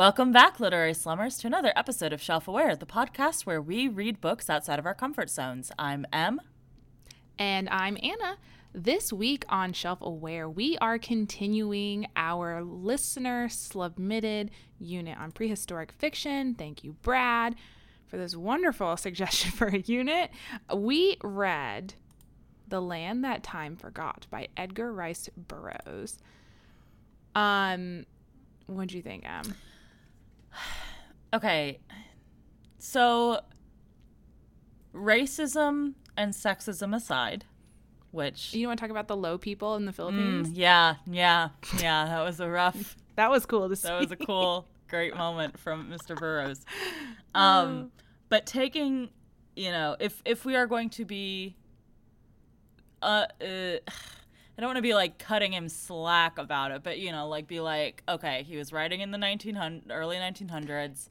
Welcome back, literary slummers, to another episode of Shelf Aware, the podcast where we read books outside of our comfort zones. I'm Em. And I'm Anna. This week on Shelf Aware, we are continuing our listener submitted unit on prehistoric fiction. Thank you, Brad, for this wonderful suggestion for a unit. We read The Land That Time Forgot by Edgar Rice Burroughs. What'd you think, Em? Okay, so racism and sexism aside, which... You want to talk about the low people in the Philippines? Yeah, that was a rough... That was cool to see. That was a cool, great moment from Mr. Burroughs. But taking, you know, if we are going to be... I don't want to be, like, cutting him slack about it, but, you know, like, be like, okay, he was writing in the early 1900s.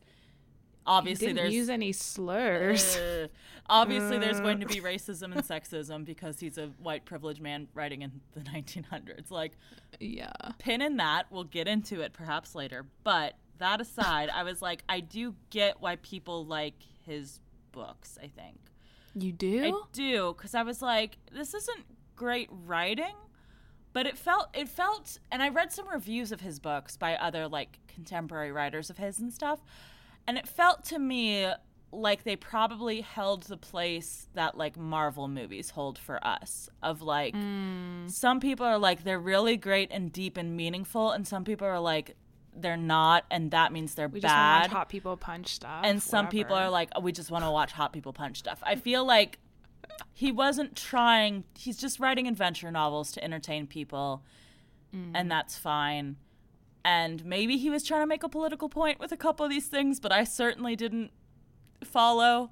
Obviously, there's use any slurs. Obviously, there's going to be racism and sexism because he's a white privileged man writing in the 1900s. Like, yeah, pin in that. We'll get into it perhaps later. But that aside, I was like, I do get why people like his books, I think. You do? I do, because I was like, this isn't great writing. But it felt, and I read some reviews of his books by other, like, contemporary writers of his and stuff, and it felt to me like they probably held the place that, like, Marvel movies hold for us, of, like, some people are, like, they're really great and deep and meaningful, and some people are, like, they're not, and that means they're bad. We just want to watch hot people punch stuff. And some people are, like, oh, we just want to watch hot people punch stuff. I feel like he wasn't trying. He's just writing adventure novels to entertain people, and that's fine. And maybe he was trying to make a political point with a couple of these things, but I certainly didn't follow.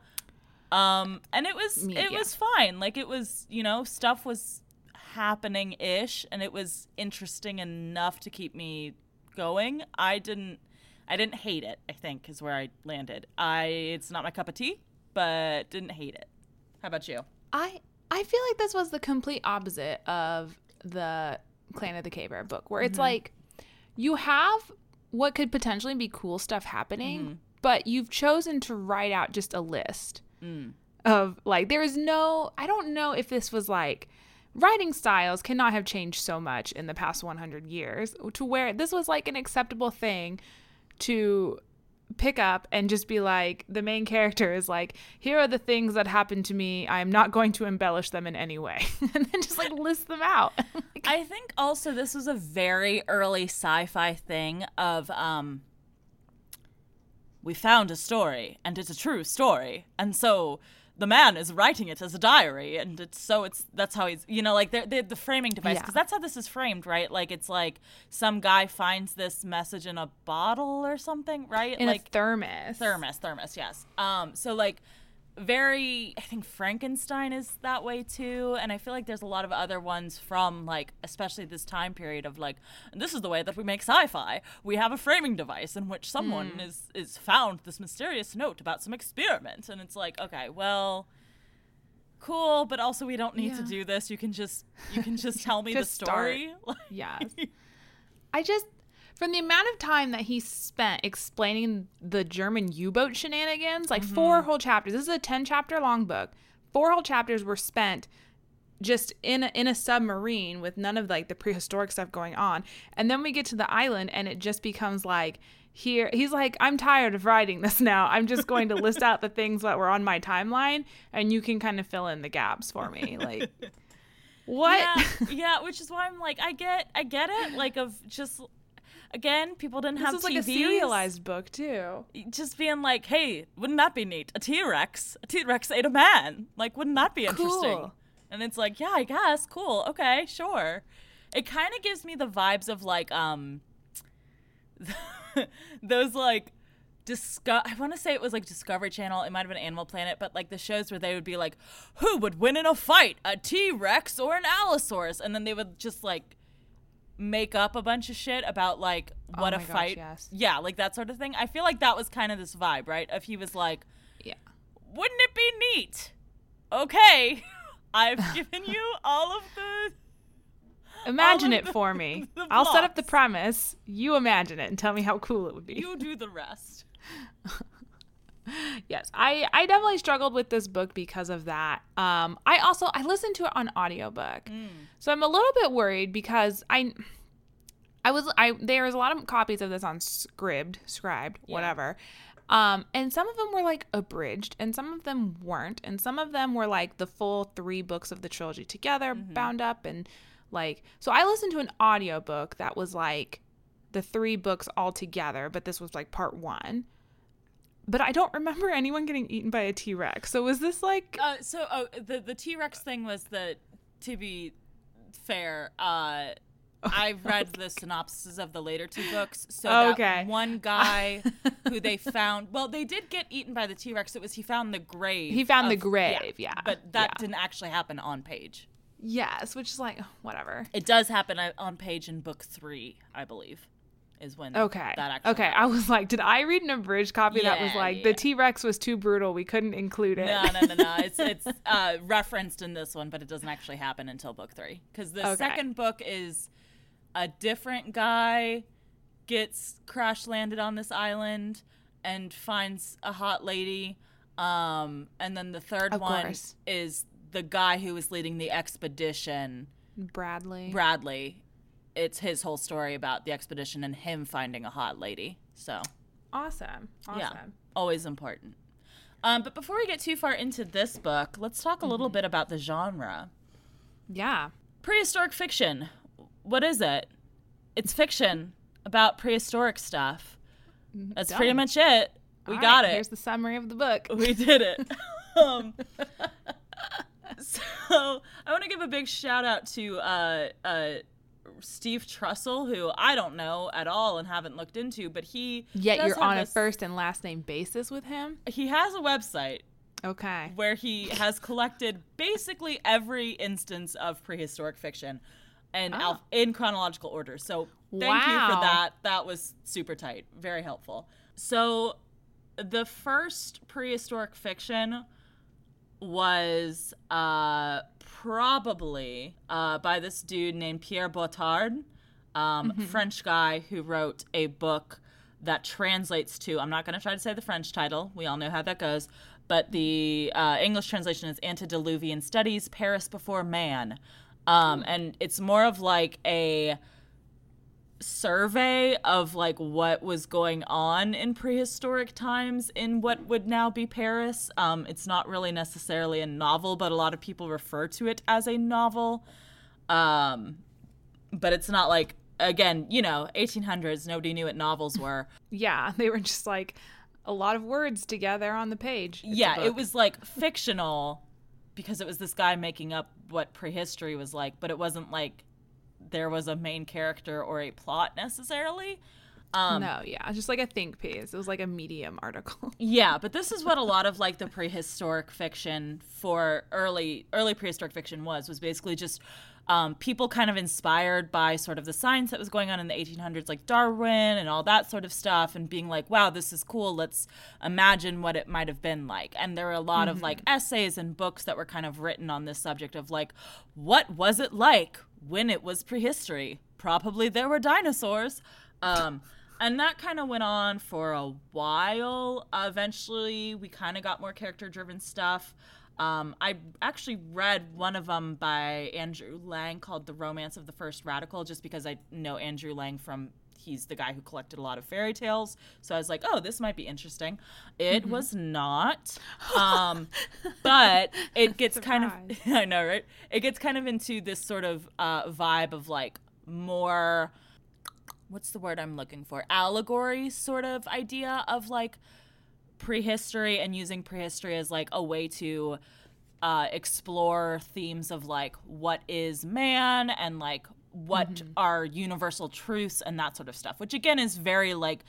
And it was fine. Like, it was, you know, stuff was happening-ish, and it was interesting enough to keep me going. I didn't hate it, I think, is where I landed. It's not my cup of tea, but didn't hate it. How about you? I feel like this was the complete opposite of the Clan of the Cave Bear book, where it's like, you have what could potentially be cool stuff happening, but you've chosen to write out just a list of, like, there is no, I don't know if this was like, writing styles cannot have changed so much in the past 100 years to where this was like an acceptable thing to pick up and just be like, the main character is like, here are the things that happened to me. I'm not going to embellish them in any way. And then just, like, list them out. Like, I think also this was a very early sci-fi thing of, we found a story and it's a true story. And so the man is writing it as a diary. And that's how he's, you know, like, the framing device, because that's how this is framed, right? Like, it's like some guy finds this message in a bottle or something, right? In, like, a thermos. Thermos, yes. So, like, very, I think Frankenstein is that way too. And I feel like there's a lot of other ones from, like, especially this time period of, like, this is the way that we make sci-fi. We have a framing device in which someone is found this mysterious note about some experiment. And it's like, okay, well, cool, but also we don't need to do this. You can just tell me just the story. Yes. From the amount of time that he spent explaining the German U-boat shenanigans, like, 4 whole chapters. This is a 10-chapter long book. 4 whole chapters were spent just in a submarine with none of, like, the prehistoric stuff going on. And then we get to the island, and it just becomes, like, here. He's like, I'm tired of writing this now. I'm just going to list out the things that were on my timeline, and you can kind of fill in the gaps for me. Like, what? Yeah, which is why I'm like, I get it, like, of just... Again, people didn't have TVs. This was like a serialized book, too. Just being like, hey, wouldn't that be neat? A T-Rex ate a man. Like, wouldn't that be interesting? Cool. And it's like, yeah, I guess. Cool. Okay, sure. It kind of gives me the vibes of, like, those, like, I want to say it was, like, Discovery Channel. It might have been Animal Planet. But, like, the shows where they would be like, who would win in a fight? A T-Rex or an Allosaurus? And then they would just, like, make up a bunch of shit about, like, what a fight. Yes. Yeah, like, that sort of thing. I feel like that was kind of this vibe, right? If he was like, yeah, wouldn't it be neat? Okay, I've given you all of the Imagine it for me. I'll set up the premise. You imagine it and tell me how cool it would be. You do the rest. Yes, I definitely struggled with this book because of that. I listened to it on audiobook. Mm. So I'm a little bit worried because there was a lot of copies of this on Scribd, yeah, whatever. And some of them were like abridged and some of them weren't. And some of them were like the full 3 books of the trilogy together, mm-hmm, bound up. And like, so I listened to an audiobook that was like the 3 books all together, but this was like part 1. But I don't remember anyone getting eaten by a T-Rex. So was this like... the T-Rex thing was that, to be fair, I've read the synopses of the later 2 books. So that one guy who they found... Well, they did get eaten by the T-Rex. It was he found the grave, yeah. But that didn't actually happen on page. Yes, which is like, whatever. It does happen on page in book 3, I believe. Is when that actually happened. I was like, did I read an abridged copy that was like, the T-Rex was too brutal, we couldn't include it? No. It's referenced in this one, but it doesn't actually happen until book 3. Because the second book is a different guy gets crash-landed on this island and finds a hot lady. And then the third one is the guy who was leading the expedition. Bradley. It's his whole story about the expedition and him finding a hot lady. So awesome. Yeah, always important. But before we get too far into this book, let's talk a little bit about the genre. Yeah. Prehistoric fiction. What is it? It's fiction about prehistoric stuff. That's pretty much it. We got it. Here's the summary of the book. We did it. So I want to give a big shout out to Steve Trussell, who I don't know at all and haven't looked into, but you're on a first and last name basis with him. He has a website, where he has collected basically every instance of prehistoric fiction and in chronological order. So thank you for that. That was super tight, very helpful. So the first prehistoric fiction was probably by this dude named Pierre Bottard, French guy who wrote a book that translates to, I'm not going to try to say the French title, we all know how that goes, but the English translation is Antediluvian Studies, Paris Before Man. And it's more of like a survey of like what was going on in prehistoric times in what would now be Paris. It's not really necessarily a novel, but a lot of people refer to it as a novel. But it's not like, again, 1800s, nobody knew what novels were. Yeah, they were just like a lot of words together on the page. It was like fictional because it was this guy making up what prehistory was like, but it wasn't like there was a main character or a plot necessarily. Just like a think piece. It was like a Medium article. Yeah, but this is what a lot of like the prehistoric fiction for early prehistoric fiction was basically just people kind of inspired by sort of the science that was going on in the 1800s, like Darwin and all that sort of stuff, and being like, wow, this is cool, let's imagine what it might have been like. And there were a lot of like essays and books that were kind of written on this subject of like, what was it like when it was prehistory? Probably there were dinosaurs. And that kind of went on for a while. Eventually, we kind of got more character-driven stuff. I actually read one of them by Andrew Lang called The Romance of the First Radical, just because I know Andrew Lang from, he's the guy who collected a lot of fairy tales. So I was like, oh, this might be interesting. It was not. But it gets kind of, I know, right? It gets kind of into this sort of vibe of like more... what's the word I'm looking for? Allegory sort of idea of like prehistory and using prehistory as like a way to explore themes of like what is man and like what are universal truths and that sort of stuff, which again is very like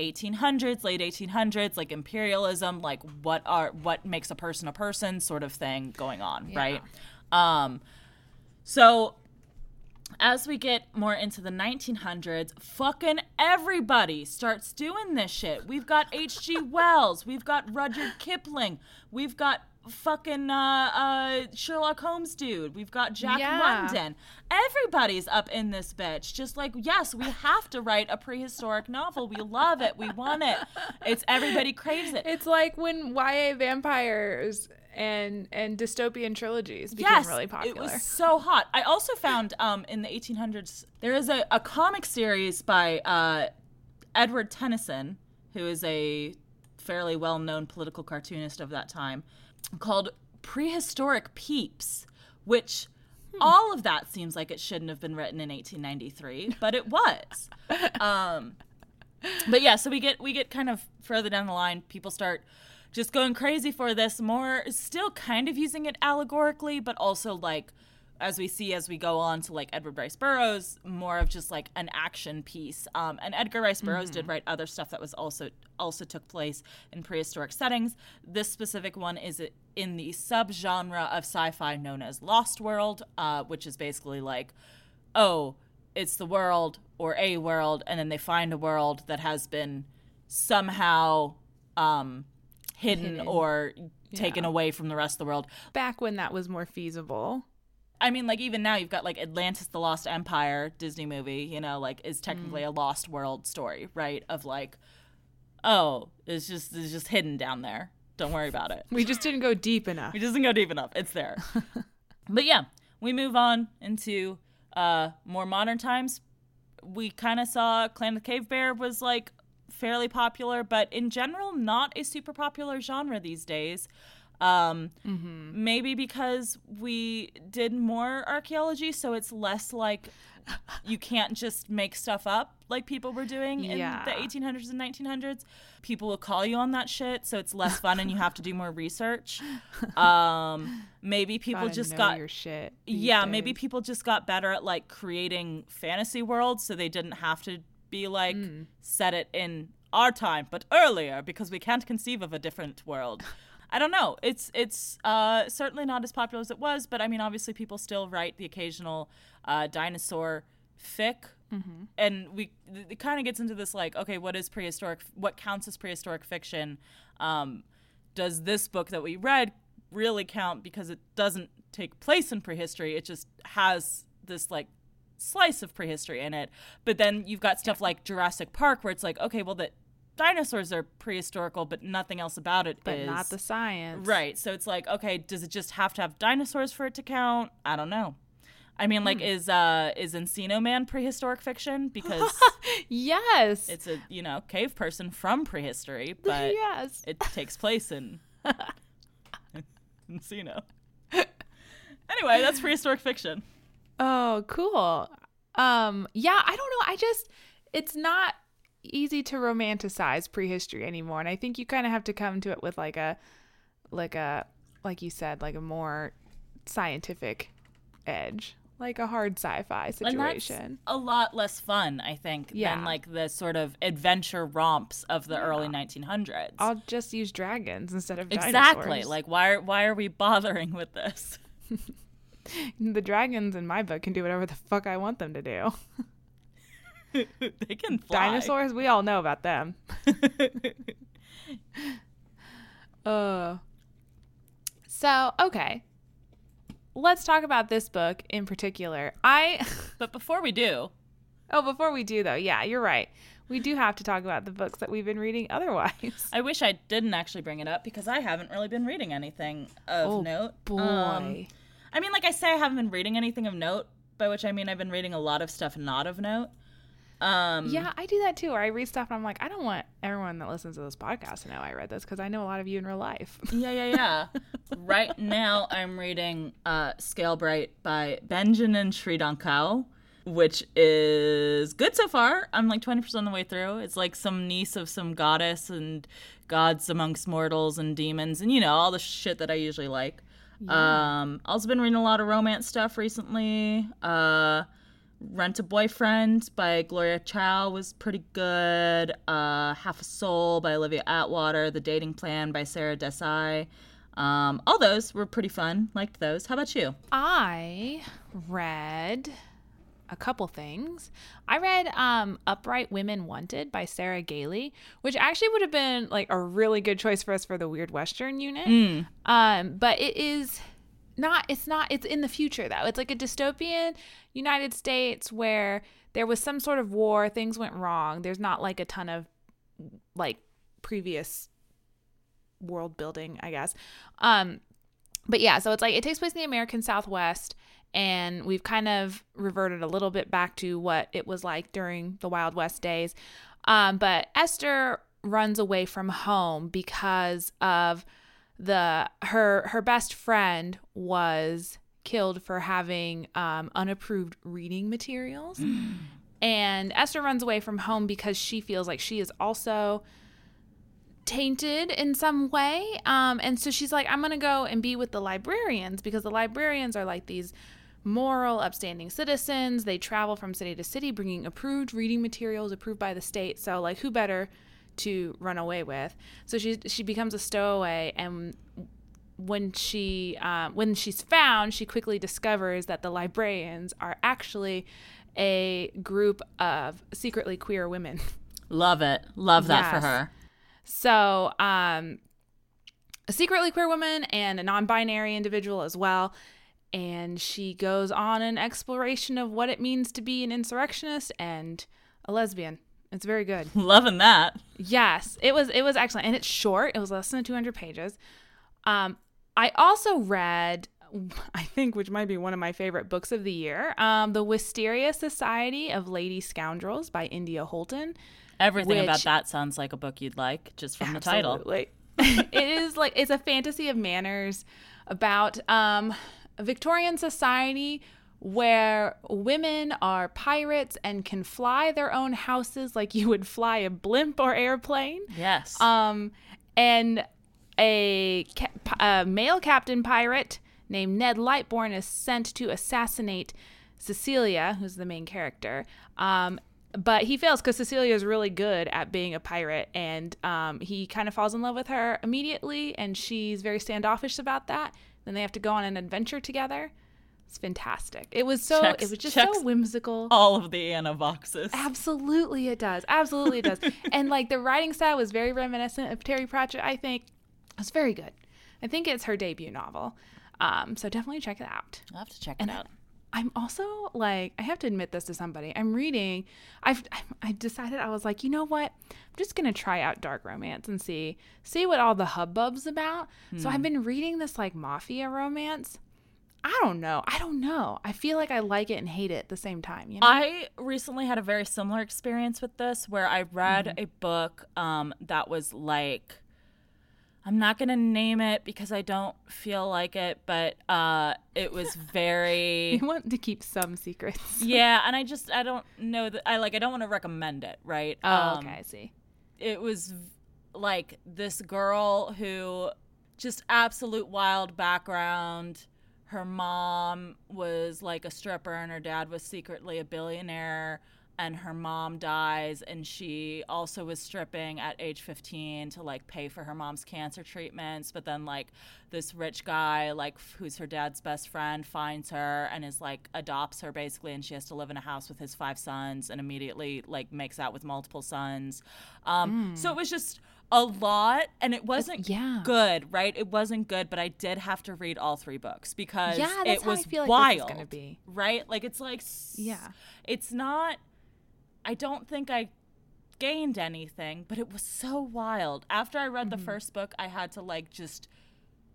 1800s, late 1800s, like imperialism, like what makes a person sort of thing going on, right? So as we get more into the 1900s, fucking everybody starts doing this shit. We've got H.G. Wells. We've got Rudyard Kipling. We've got fucking Sherlock Holmes dude. We've got Jack London. Everybody's up in this bitch. Just like, yes, we have to write a prehistoric novel. We love it. We want it. It's everybody craves it. It's like when YA vampires and dystopian trilogies became really popular. It was so hot. I also found in the 1800s, there is a comic series by Edward Tennyson, who is a fairly well-known political cartoonist of that time, called Prehistoric Peeps, which all of that seems like it shouldn't have been written in 1893, but it was. But yeah, so we get kind of further down the line, people start just going crazy for this more, still kind of using it allegorically, but also like, as we see as we go on to like Edgar Rice Burroughs, more of just like an action piece. And Edgar Rice Burroughs did write other stuff that was also took place in prehistoric settings. This specific one is in the subgenre of sci-fi known as Lost World, which is basically like, oh, it's the world or a world, and then they find a world that has been somehow hidden or taken away from the rest of the world. Back when that was more feasible. I mean, like, even now you've got, like, Atlantis the Lost Empire, Disney movie, you know, like, is technically a Lost World story, right? Of, like, oh, it's just hidden down there. Don't worry about it. We just didn't go deep enough. It's there. But, yeah, we move on into more modern times. We kind of saw Clan of the Cave Bear was, like, fairly popular, but in general not a super popular genre these days. Maybe because we did more archaeology, so it's less like you can't just make stuff up like people were doing in the 1800s and 1900s. People will call you on that shit, so it's less fun and you have to do more research. Maybe people just got your shit. Yeah, days. Maybe people just got better at like creating fantasy worlds, so they didn't have to be like set it in our time, but earlier because we can't conceive of a different world. I don't know. It's certainly not as popular as it was, but I mean, obviously people still write the occasional dinosaur fic, and it kind of gets into this like, okay, what is prehistoric? What counts as prehistoric fiction? Does this book that we read really count because it doesn't take place in prehistory? It just has this like slice of prehistory in it. But then you've got stuff like Jurassic Park, where it's like, okay, well that. Dinosaurs are prehistorical, but nothing else about it but is. But not the science. Right. So it's like, okay, does it just have to have dinosaurs for it to count? I don't know. I mean, like, is Encino Man prehistoric fiction? Because yes, it's a, you know, cave person from prehistory, but yes, it takes place in Encino. Anyway, that's prehistoric fiction. Oh, cool. Yeah, I don't know. It's not easy to romanticize prehistory anymore, and I think you kind of have to come to it with like you said, like a more scientific edge, like a hard sci-fi situation. And that's a lot less fun, I think, than like the sort of adventure romps of the early 1900s. I'll just use dragons instead of dinosaurs. Exactly. Like, why are we bothering with this? The dragons in my book can do whatever the fuck I want them to do. They can fly. Dinosaurs, we all know about them. So, okay. Let's talk about this book in particular. But before we do. Oh, before we do, though. Yeah, you're right. We do have to talk about the books that we've been reading otherwise. I wish I didn't actually bring it up because I haven't really been reading anything of note. Boy. I mean, like I say, I haven't been reading anything of note, by which I mean I've been reading a lot of stuff not of note. Yeah, I do that too, where I read stuff and I'm like, I don't want everyone that listens to this podcast to know I read this because I know a lot of you in real life. Yeah. Right now I'm reading Scale Bright by Benjamin Sridankao, which is good so far. I'm like 20% of the way through. It's like some niece of some goddess and gods amongst mortals and demons and, you know, all the shit that I usually like. Yeah. Also been reading a lot of romance stuff recently. Rent a Boyfriend by Gloria Chow was pretty good. Half a Soul by Olivia Atwater. The Dating Plan by Sarah Desai. All those were pretty fun. Liked those. How about you? I read a couple things. I read Upright Women Wanted by Sarah Gailey, which actually would have been like a really good choice for us for the Weird Western unit. Mm. But it is not, it's in the future though. It's like a dystopian United States where there was some sort of war, things went wrong. There's not like a ton of like previous world building, I guess. But yeah, so it's like it takes place in the American Southwest, and we've kind of reverted a little bit back to what it was like during the Wild West days. But Esther runs away from home because of her best friend was killed for having unapproved reading materials. And Esther runs away from home because she feels like she is also tainted in some way, and so she's like, I'm gonna go and be with the librarians, because the librarians are like these moral, upstanding citizens. They travel from city to city bringing approved reading materials approved by the state, so like who better to run away with. So she becomes a stowaway, and when she's found, she quickly discovers that the librarians are actually a group of secretly queer women. Love that. Yes. For her. So, a secretly queer woman and a non-binary individual as well. And she goes on an exploration of what it means to be an insurrectionist and a lesbian. It's very good. Loving that. Yes, it was excellent. And it's short. It was less than 200 pages. I also read, I think, which might be one of my favorite books of the year, The Wisteria Society of Lady Scoundrels by India Holton. Everything about that sounds like a book you'd like, just from absolutely. The title. It is like, it's a fantasy of manners about a Victorian society where women are pirates and can fly their own houses like you would fly a blimp or airplane. Yes. And a male captain pirate named Ned Lightbourne is sent to assassinate Cecilia, who's the main character, but he fails because Cecilia is really good at being a pirate, and he kind of falls in love with her immediately, and she's very standoffish about that. Then they have to go on an adventure together. It's fantastic. It was so it was just so whimsical. All of the Anna boxes. Absolutely it does. Absolutely it does. And like the writing style was very reminiscent of Terry Pratchett, I think. It's very good. I think it's her debut novel. So definitely check it out. I'll have to check it out. I'm also like, I have to admit this to somebody. I'm reading, I decided, I was like, you know what? I'm just going to try out dark romance and see what all the hubbub's about. Mm. So I've been reading this like mafia romance. I don't know. I feel like I like it and hate it at the same time. You know? I recently had a very similar experience with this where I read a book that was like, I'm not going to name it because I don't feel like it, but it was very... You want to keep some secrets. Yeah, and I don't know that... I don't want to recommend it, right? Oh, okay, I see. It was, like, this girl who... Just absolute wild background. Her mom was, like, a stripper, and her dad was secretly a billionaire, and her mom dies, and she also was stripping at age 15 to, like, pay for her mom's cancer treatments. But then, like, this rich guy, like, who's her dad's best friend, finds her and is, like, adopts her, basically, and she has to live in a house with his 5 sons and immediately, like, makes out with multiple sons. So it was just a lot, and it wasn't good, right? It wasn't good, but I did have to read all 3 books because it was wild, like it's gonna be. Right? Like, it's like... Yeah. It's not... I don't think I gained anything, but it was so wild. After I read the first book, I had to, like, just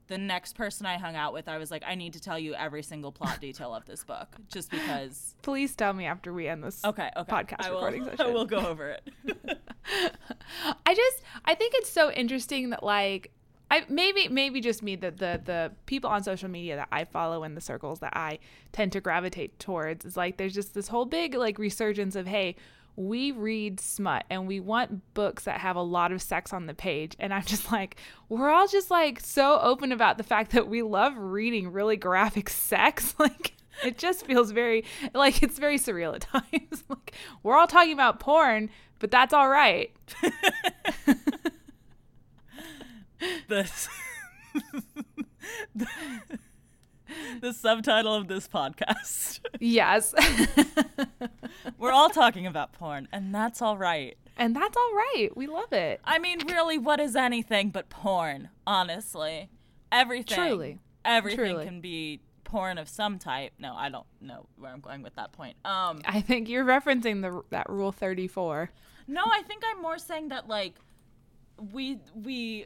the next person I hung out with, I was like, I need to tell you every single plot detail of this book, just because. Please tell me after we end this podcast recording session. I will go over it. I think it's so interesting that, like, maybe just me, that the people on social media that I follow in the circles that I tend to gravitate towards is like, there's just this whole big, like, resurgence of, hey, we read smut and we want books that have a lot of sex on the page. And I'm just like, we're all just like so open about the fact that we love reading really graphic sex. Like, it just feels very, like, it's very surreal at times. Like, we're all talking about porn, but that's all right. the subtitle of this podcast. Yes. We're all talking about porn, and that's all right. And that's all right. We love it. I mean, really, what is anything but porn, honestly? Everything. Truly. Everything can be porn of some type. No, I don't know where I'm going with that point. I think you're referencing that Rule 34. No, I think I'm more saying that, like, we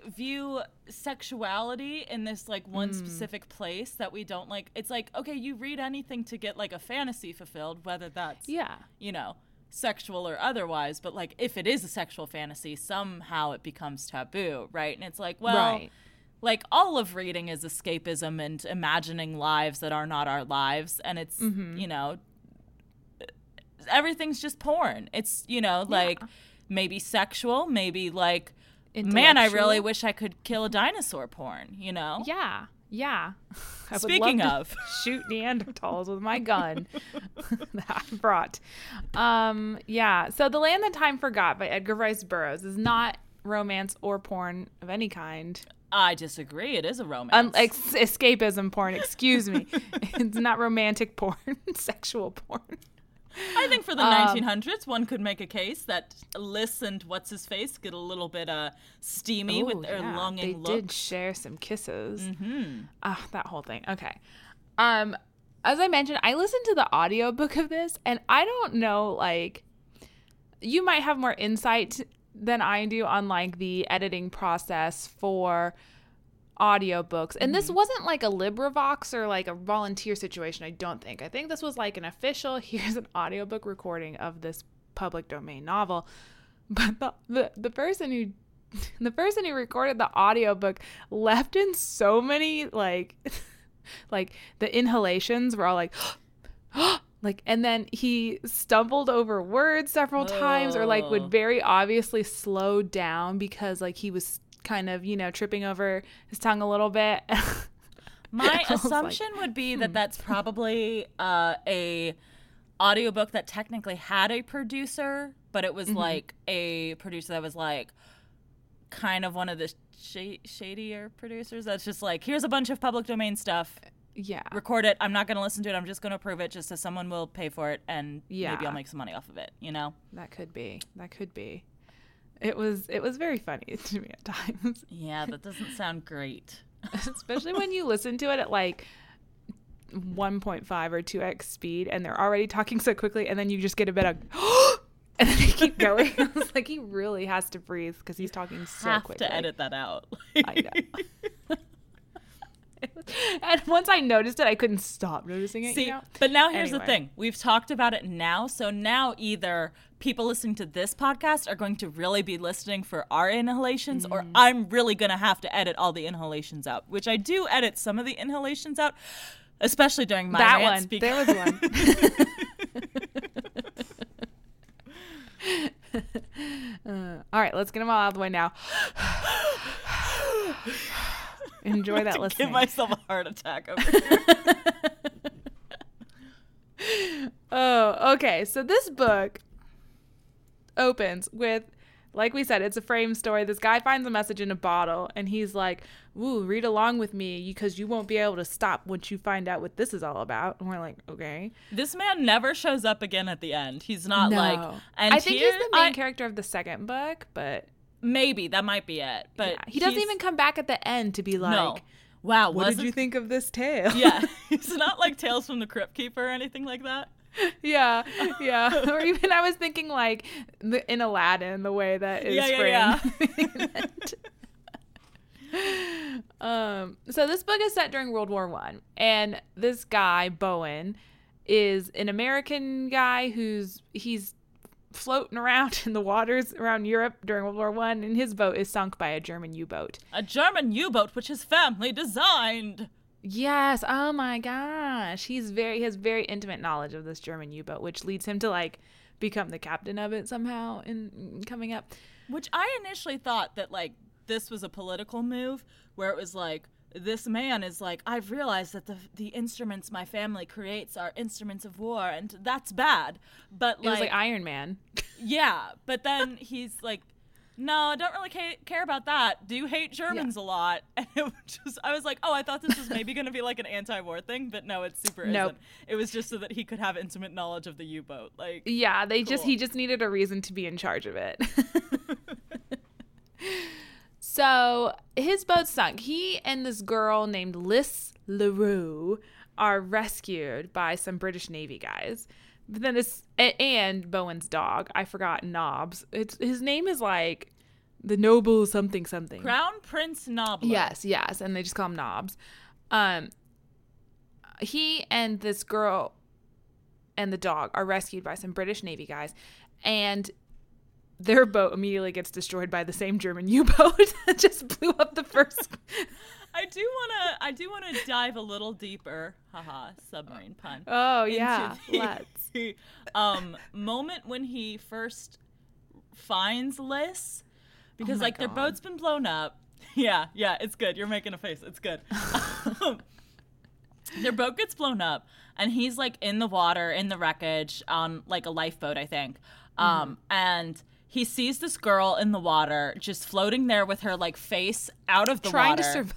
view sexuality in this, like, one specific place that we don't like. It's like, okay, you read anything to get, like, a fantasy fulfilled, whether that's, you know, sexual or otherwise. But, like, if it is a sexual fantasy, somehow it becomes taboo, right? And it's like, well, like, all of reading is escapism and imagining lives that are not our lives. And it's, you know, everything's just porn. It's, you know, like, maybe sexual, maybe, like, man, I really wish I could kill a dinosaur porn, you know? Yeah, yeah. I Speaking would love of. To shoot Neanderthals with my gun that I brought. Yeah, so The Land That Time Forgot by Edgar Rice Burroughs is not romance or porn of any kind. I disagree. It is a romance. Escapism porn, excuse me. It's not romantic porn, sexual porn. I think for the 1900s, one could make a case that Liz and what's-his-face get a little bit steamy with their longing look. They did share some kisses. That whole thing. Okay. As I mentioned, I listened to the audiobook of this, and I don't know, like, you might have more insight than I do on, like, the editing process for audiobooks. And this wasn't like a LibriVox or like a volunteer situation, I don't think. I think this was like an official, here's an audiobook recording of this public domain novel. But the person who recorded the audiobook left in so many like the inhalations were all like like, and then he stumbled over words several times, or like would very obviously slow down because like he was kind of, you know, tripping over his tongue a little bit. My assumption would be that that's probably a audiobook that technically had a producer, but it was like a producer that was like kind of one of the shadier producers that's just like, here's a bunch of public domain stuff, record it, I'm not going to listen to it, I'm just going to approve it just so someone will pay for it, and maybe I'll make some money off of it, you know? That could be It was very funny to me at times. Yeah, that doesn't sound great. Especially when you listen to it at like 1.5 or 2x speed, and they're already talking so quickly, and then you just get a bit of, and then they keep going. It's like he really has to breathe because he's talking so quickly. I have to edit that out. I know. And once I noticed it, I couldn't stop noticing it. See, you know? But now here's the thing. We've talked about it now. So now either people listening to this podcast are going to really be listening for our inhalations, or I'm really going to have to edit all the inhalations out, which I do edit some of the inhalations out, especially during my rants. There was one. All right, let's get them all out of the way now. Enjoy that listening. Give myself a heart attack over here. Oh, okay. So this book opens with, like we said, it's a frame story. This guy finds a message in a bottle, and he's like, ooh, read along with me because you won't be able to stop once you find out what this is all about. And we're like, okay. This man never shows up again at the end. He's not I think he's the main character of the second book, but... Maybe that might be it, but he doesn't even come back at the end to be like, "Wow, what did you think of this tale?" Yeah, it's not like Tales from the Crypt Keeper or anything like that. Yeah, or even I was thinking like in Aladdin, the way that is framed. So this book is set during World War I, and this guy Bowen is an American guy who's floating around in the waters around Europe during World War I, and his boat is sunk by a German U-boat. A German U-boat which his family designed. Yes. Oh my gosh. He has very intimate knowledge of this German U-boat, which leads him to like become the captain of it somehow in coming up. Which I initially thought that like this was a political move where it was like, this man is like, I've realized that the instruments my family creates are instruments of war, and that's bad. But it was like Iron Man. Yeah, but then he's like, no, I don't really care about that. Do you hate Germans a lot? And it was just, I was like, oh, I thought this was maybe going to be like an anti-war thing, but no, it's super isn't. It was just so that he could have intimate knowledge of the U-boat. Like, yeah, they he just needed a reason to be in charge of it. So his boat sunk. He and this girl named Liz LaRue are rescued by some British Navy guys. But then it's, and Bowen's dog. I forgot Nobbs. It's, his name is like the noble something something. Crown Prince Nobbler. Yes, yes. And they just call him Nobbs. He and this girl and the dog are rescued by some British Navy guys. And their boat immediately gets destroyed by the same German U-boat that just blew up the first. I do wanna dive a little deeper. Haha, submarine pun. Oh yeah, let's. The, moment when he first finds Liz, because their boat's been blown up. Yeah, it's good. You're making a face. It's good. Their boat gets blown up, and he's like in the water, in the wreckage, on like a lifeboat, I think. And he sees this girl in the water just floating there with her like face out of the water. Trying to survive.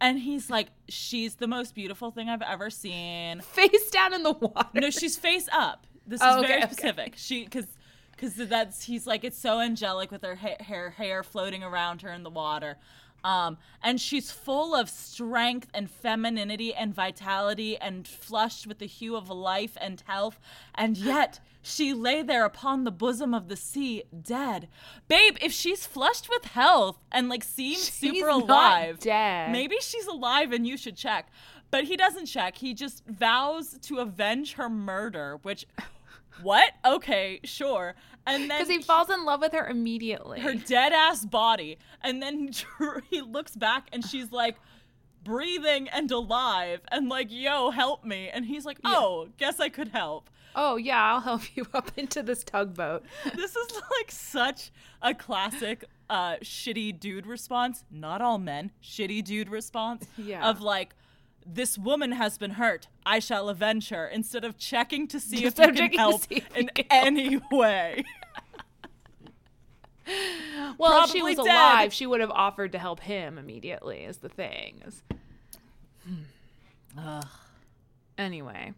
And he's like, she's the most beautiful thing I've ever seen. Face down in the water. No, she's face up. This is very specific. She, because that's, he's like, it's so angelic with her hair floating around her in the water. And she's full of strength and femininity and vitality and flushed with the hue of life and health. And yet she lay there upon the bosom of the sea, dead. Babe, if she's flushed with health and like seems super alive, dead. Maybe she's alive and you should check. But he doesn't check. He just vows to avenge her murder, which... What? Okay, sure. And then because he falls in love with her immediately. Her dead ass body. And then he looks back and she's like breathing and alive and like, yo, help me. And he's like, guess I could help. Oh yeah, I'll help you up into this tugboat. This is like such a classic shitty dude response. Not all men, shitty dude response. Yeah. Of like, this woman has been hurt. I shall avenge her. Instead of checking to see if you can help in any way. Well, if she was alive, she would have offered to help him immediately. Is the thing. Anyway,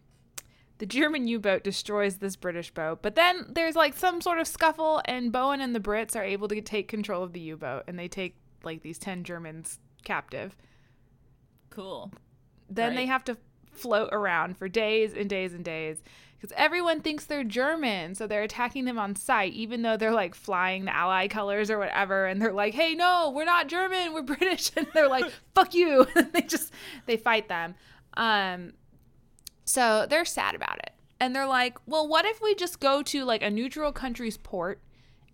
the German U-boat destroys this British boat, but then there's like some sort of scuffle, and Bowen and the Brits are able to take control of the U-boat, and they take like these 10 Germans captive. Cool. Then They have to float around for days and days and days because everyone thinks they're German. So they're attacking them on sight, even though they're like flying the Allied colors or whatever. And they're like, hey, no, we're not German. We're British. And they're like, fuck you. And they fight them. So they're sad about it. And they're like, well, what if we just go to like a neutral country's port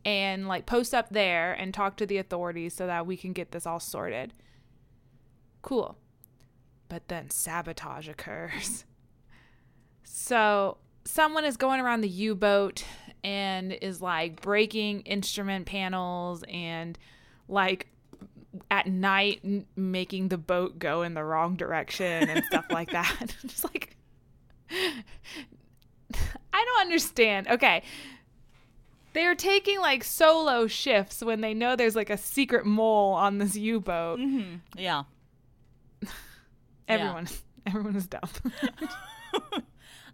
and like post up there and talk to the authorities so that we can get this all sorted? Cool. But then sabotage occurs. So someone is going around the U-boat and is like breaking instrument panels and like at night making the boat go in the wrong direction and stuff like that. Just like, I don't understand. Okay. They're taking like solo shifts when they know there's like a secret mole on this U-boat. Mm-hmm. Yeah. Everyone is dumb.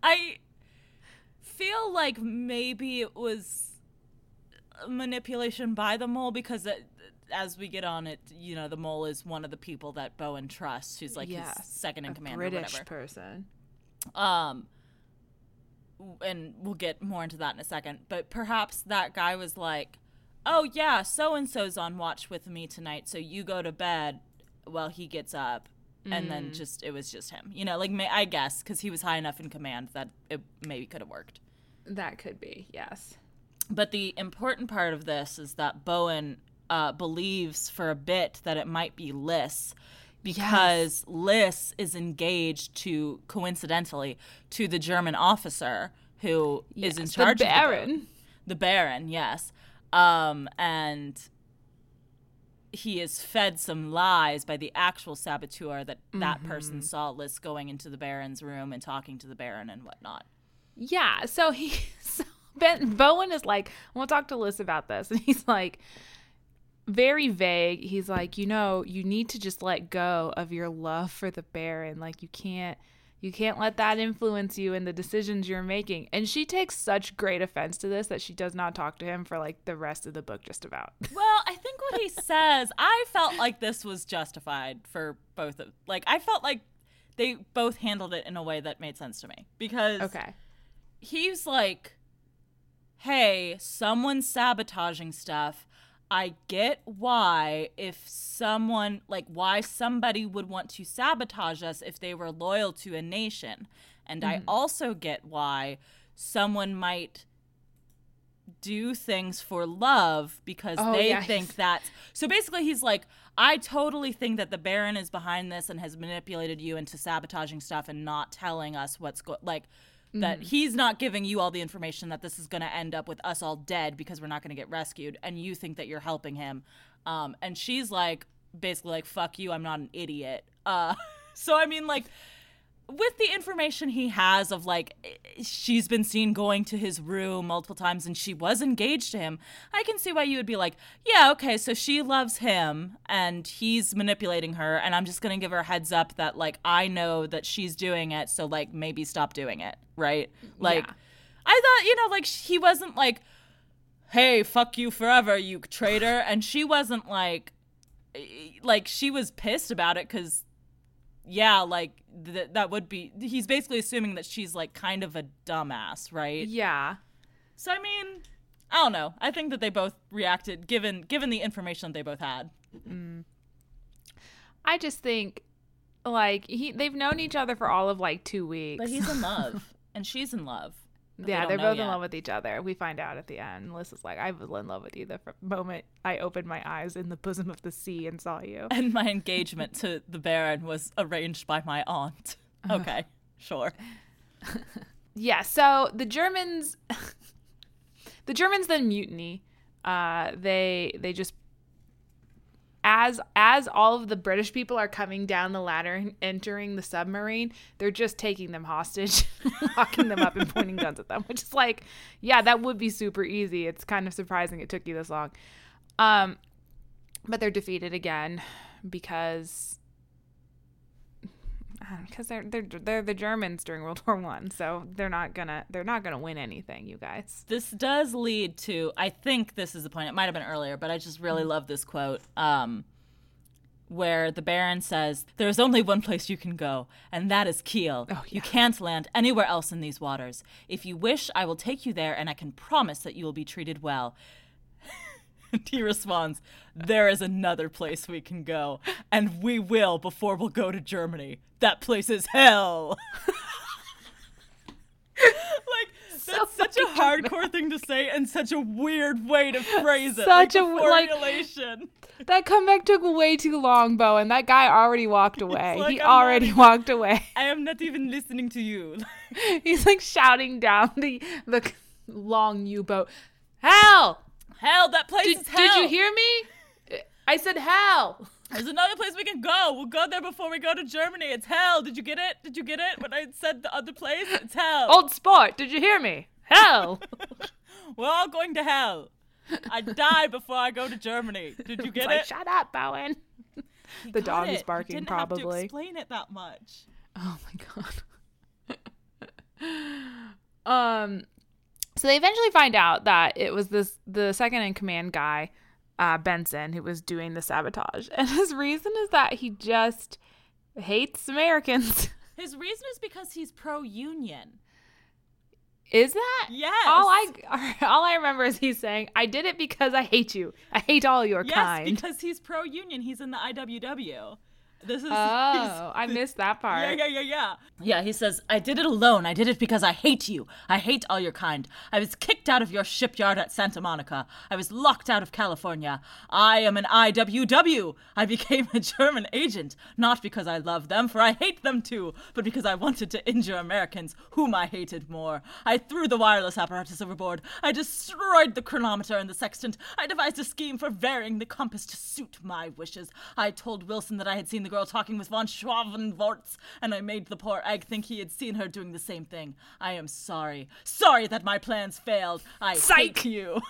I feel like maybe it was manipulation by the mole because as we get on it, you know, the mole is one of the people that Bowen trusts, who's like his second in command British or whatever. British person. And we'll get more into that in a second. But perhaps that guy was like, oh yeah, so-and-so's on watch with me tonight, so you go to bed while he gets up. And then it was just him, you know, like I guess because he was high enough in command that it maybe could have worked. That could be, yes. But the important part of this is that Bowen believes for a bit that it might be Liz because Liz is engaged to, coincidentally, to the German officer who is in charge of the Baron. The Baron, yes. And... he is fed some lies by the actual saboteur that person saw Liz going into the Baron's room and talking to the Baron and whatnot. Yeah, so Bowen is like, I want to talk to Liz about this. And he's like, very vague. He's like, you know, you need to just let go of your love for the Baron. Like, you can't let that influence you in the decisions you're making. And she takes such great offense to this that she does not talk to him for, like, the rest of the book just about. Well, I think what he says, I felt like this was justified for both of, like, I felt like they both handled it in a way that made sense to me. Because he's like, hey, someone's sabotaging stuff. I get why why somebody would want to sabotage us if they were loyal to a nation. And I also get why someone might do things for love because think that's... So basically he's like, I totally think that the Baron is behind this and has manipulated you into sabotaging stuff and not telling us what's going... Like, that he's not giving you all the information that this is going to end up with us all dead because we're not going to get rescued, and you think that you're helping him. And she's like, basically like, fuck you, I'm not an idiot. So, I mean, like, with the information he has of, like, she's been seen going to his room multiple times and she was engaged to him, I can see why you would be like, yeah, okay, so she loves him and he's manipulating her, and I'm just going to give her a heads up that, like, I know that she's doing it, so, like, maybe stop doing it, right? Like, yeah. I thought, you know, like, he wasn't like, hey, fuck you forever, you traitor. And she wasn't like, she was pissed about it because... Yeah, like, that would be... He's basically assuming that she's, like, kind of a dumbass, right? Yeah. So, I mean, I don't know. I think that they both reacted, given the information that they both had. Mm. I just think, like, they've known each other for all of, like, 2 weeks. But he's in love, and she's in love. Yeah, they're both in love with each other. We find out at the end. Liz is like, I was in love with you the moment I opened my eyes in the bosom of the sea and saw you. And my engagement to the Baron was arranged by my aunt. Okay, sure. Yeah, so the Germans then mutiny. They just... As all of the British people are coming down the ladder and entering the submarine, they're just taking them hostage, locking them up and pointing guns at them, which is like, yeah, that would be super easy. It's kind of surprising it took you this long. But they're defeated again because they're the Germans during World War I, so they're not gonna win anything, you guys. This does lead to, I think this is the point. It might have been earlier, but I just really love this quote, where the Baron says, "There's only one place you can go, and that is Kiel. Oh, yeah. You can't land anywhere else in these waters. If you wish, I will take you there, and I can promise that you will be treated well." And he responds, "There is another place we can go, and we will before we'll go to Germany. That place is hell." Like, so that's such a hardcore thing to say and such a weird way to phrase it. Such a formulation. Like, that comeback took way too long, Bowen. That guy already walked away. Like, walked away. I am not even listening to you. He's like shouting down the long U-boat. Hell! Hell, that place is hell. Did you hear me? I said hell. There's another place we can go. We'll go there before we go to Germany. It's hell. Did you get it? Did you get it when I said the other place? It's hell. Old sport, did you hear me? Hell. We're all going to hell. I die before I go to Germany. Did you get it? Shut up, Bowen. The dog is barking, didn't probably. Didn't have to explain it that much. Oh, my God. So they eventually find out that it was the second-in-command guy, Benson, who was doing the sabotage. And his reason is that he just hates Americans. His reason is because he's pro-union. Is that? Yes. All I remember is he's saying, I did it because I hate you. I hate all your kind. Yes, because he's pro-union. He's in the IWW. I missed that part. Yeah, he says, I did it alone. I did it because I hate you. I hate all your kind. I was kicked out of your shipyard at Santa Monica. I was locked out of California. I am an IWW. I became a German agent, not because I love them, for I hate them too, but because I wanted to injure Americans, whom I hated more. I threw the wireless apparatus overboard. I destroyed the chronometer and the sextant. I devised a scheme for varying the compass to suit my wishes. I told Wilson that I had seen the girl talking with von Schwabenvorts, and I made the poor egg think he had seen her doing the same thing. I am sorry. Sorry that my plans failed. I hate you.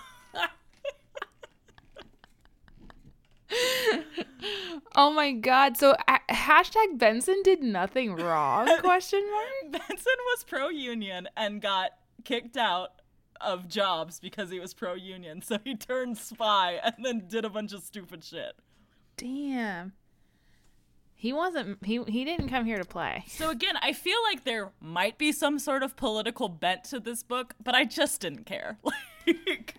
Oh my god, so hashtag Benson did nothing wrong, question mark? Benson was pro-union and got kicked out of jobs because he was pro-union, so he turned spy and then did a bunch of stupid shit. Damn. He didn't come here to play. So again, I feel like there might be some sort of political bent to this book, but I just didn't care.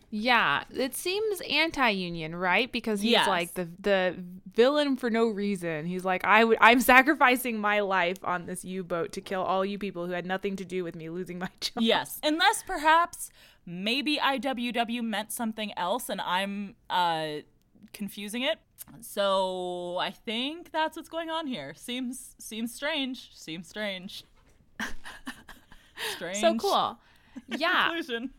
Yeah, it seems anti-union, right? Because he's like the villain for no reason. He's like, I'm sacrificing my life on this U-boat to kill all you people who had nothing to do with me losing my job. Yes, unless perhaps maybe IWW meant something else and I'm confusing it. So I think that's what's going on here. Seems strange. Seems strange. Strange. So cool. Yeah. Conclusion.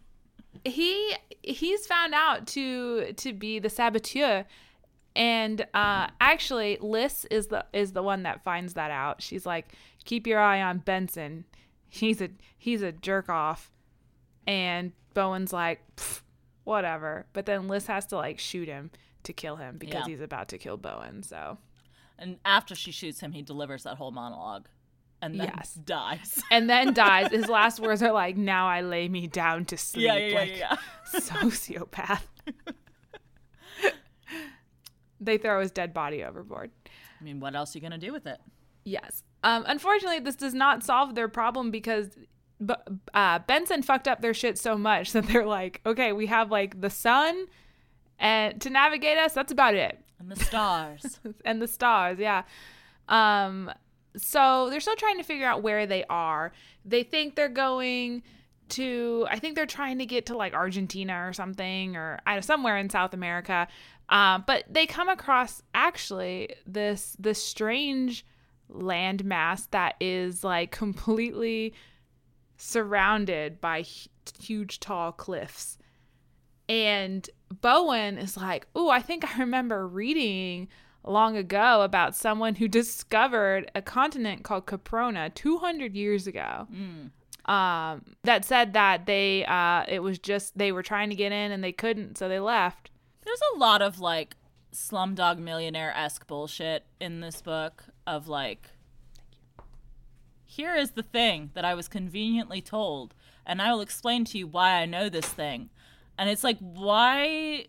He's found out to be the saboteur, and actually Liz is the one that finds that out. She's like, keep your eye on Benson. He's a jerk off. And Bowen's like, whatever. But then Liz has to like shoot him to kill him because he's about to kill Bowen. So, and after she shoots him, he delivers that whole monologue. And then dies. And then dies. His last words are like, now I lay me down to sleep. Yeah. Sociopath. They throw his dead body overboard. I mean, what else are you going to do with it? Yes. Unfortunately, this does not solve their problem because Benson fucked up their shit so much that they're like, okay, we have like the sun and to navigate us. That's about it. And the stars. And the stars, yeah. So they're still trying to figure out where they are. They think they're going to, I think they're trying to get to like Argentina or something, or somewhere in South America. But they come across actually this strange landmass that is like completely surrounded by huge tall cliffs. And Bowen is like, "Ooh, I think I remember reading long ago about someone who discovered a continent called Caprona 200 years ago." That said that they it was just they were trying to get in and they couldn't, so they left. There's a lot of like Slumdog Millionaire-esque bullshit in this book of like, here is the thing that I was conveniently told, and I will explain to you why I know this thing. And it's like, why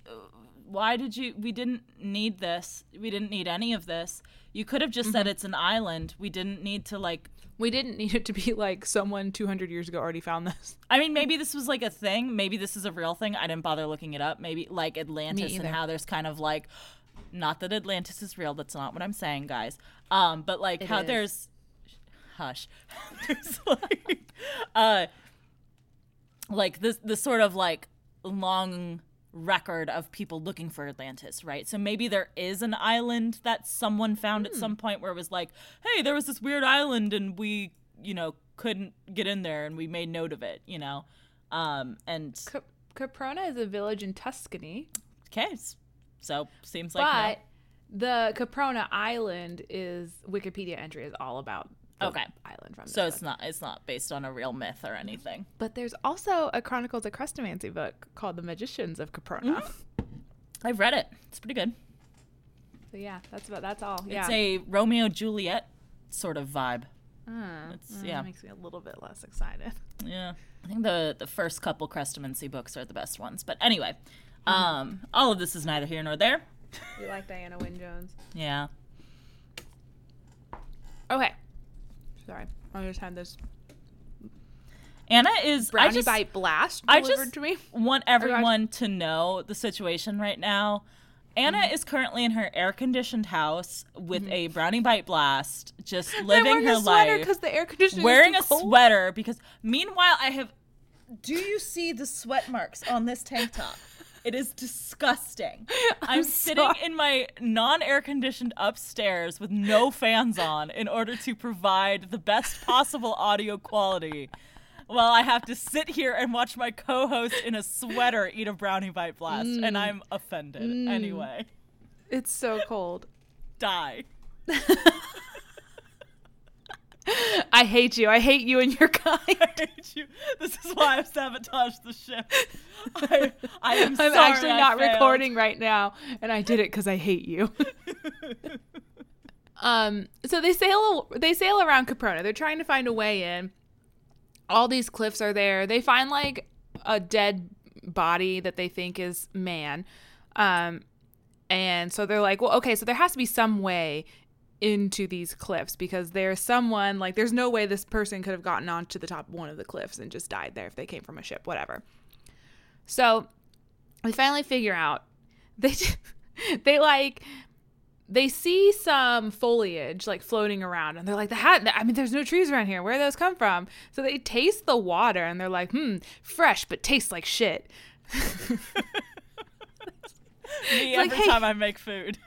did you? We didn't need this. We didn't need any of this. You could have just said it's an island. We didn't need to like. We didn't need it to be like someone 200 years ago already found this. I mean, maybe this was like a thing. Maybe this is a real thing. I didn't bother looking it up. Maybe like Atlantis and how there's kind of like, not that Atlantis is real. That's not what I'm saying, guys. But like it how is. There's, hush. There's like this sort of like long record of people looking for Atlantis, right? So maybe there is an island that someone found at some point where it was like, hey, there was this weird island and we, you know, couldn't get in there and we made note of it, you know? And Caprona is a village in Tuscany. Okay. So seems like that. The Caprona Island is, Wikipedia entry is all about island from this so book. It's not based on a real myth or anything. But there's also a Chronicles of Crestomancy book called The Magicians of Caprona. I've read it. It's pretty good. So yeah, that's all. Yeah. It's a Romeo Juliet sort of vibe. It makes me a little bit less excited. Yeah. I think the first couple Crestomancy books are the best ones. But anyway, all of this is neither here nor there. We like Diana Wynne Jones. Yeah. Okay. Sorry, I just had this. Anna is brownie bite blast delivered to me. I just want everyone to know the situation right now. Anna is currently in her air-conditioned house with a brownie bite blast, just living her life. Because the air conditioning wearing is too a cold. Sweater because. Meanwhile, I have. Do you see the sweat marks on this tank top? It is disgusting. I'm sitting in my non-air-conditioned upstairs with no fans on in order to provide the best possible audio quality while I have to sit here and watch my co-host in a sweater eat a brownie bite blast, and I'm offended. Anyway. It's so cold. Die. I hate you. I hate you and your kind. I hate you. This is why I've sabotaged the ship. I'm actually not recording right now, and I did it because I hate you. So they sail around Caprona. They're trying to find a way in. All these cliffs are there. They find like a dead body that they think is man. And so they're like, well, okay, so there has to be some way into these cliffs because there's someone, like, there's no way this person could have gotten onto the top of one of the cliffs and just died there if they came from a ship, whatever. So we finally figure out they see some foliage like floating around and they're like, there's no trees around here. Where do those come from? So they taste the water and they're like, fresh, but tastes like shit. Me it's every like, time I make food.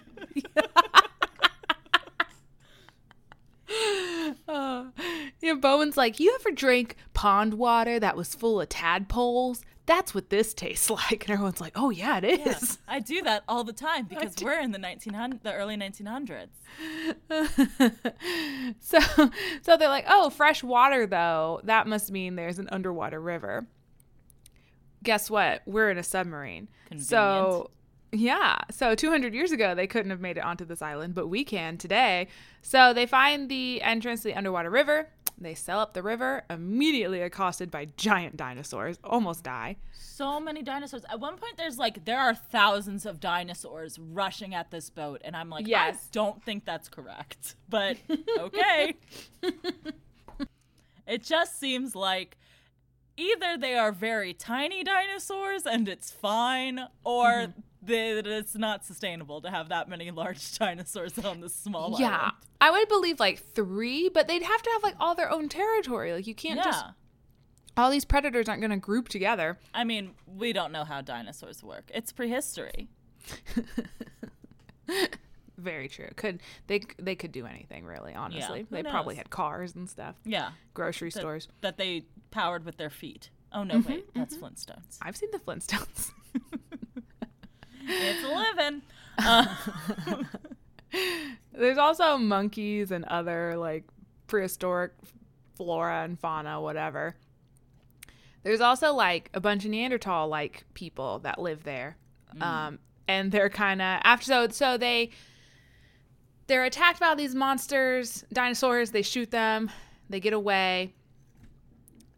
Bowen's like, you ever drink pond water that was full of tadpoles? That's what this tastes like. And everyone's like, oh yeah, it is. Yeah, I do that all the time because we're in the early 1900s. So they're like, oh, fresh water though. That must mean there's an underwater river. Guess what? We're in a submarine. Convenient. So 200 years ago, they couldn't have made it onto this island, but we can today. So they find the entrance to the underwater river. They sail up the river, immediately accosted by giant dinosaurs, almost die. So many dinosaurs. At one point, there are thousands of dinosaurs rushing at this boat. And I'm like, yes. I don't think that's correct, but okay. It just seems like either they are very tiny dinosaurs and it's fine, or it's not sustainable to have that many large dinosaurs on this small island. Yeah, I would believe three, but they'd have to have all their own territory. You can't just... All these predators aren't going to group together. I mean, we don't know how dinosaurs work. It's prehistory. Very true. They could do anything, really, honestly. Yeah, they probably had cars and stuff. Yeah. Grocery stores. That they powered with their feet. Oh, no, wait. That's Flintstones. I've seen the Flintstones. It's a living. There's also monkeys and other, prehistoric flora and fauna, whatever. There's also, a bunch of Neanderthal-like people that live there. And they're kind of... They're attacked by all these monsters, dinosaurs. They shoot them. They get away.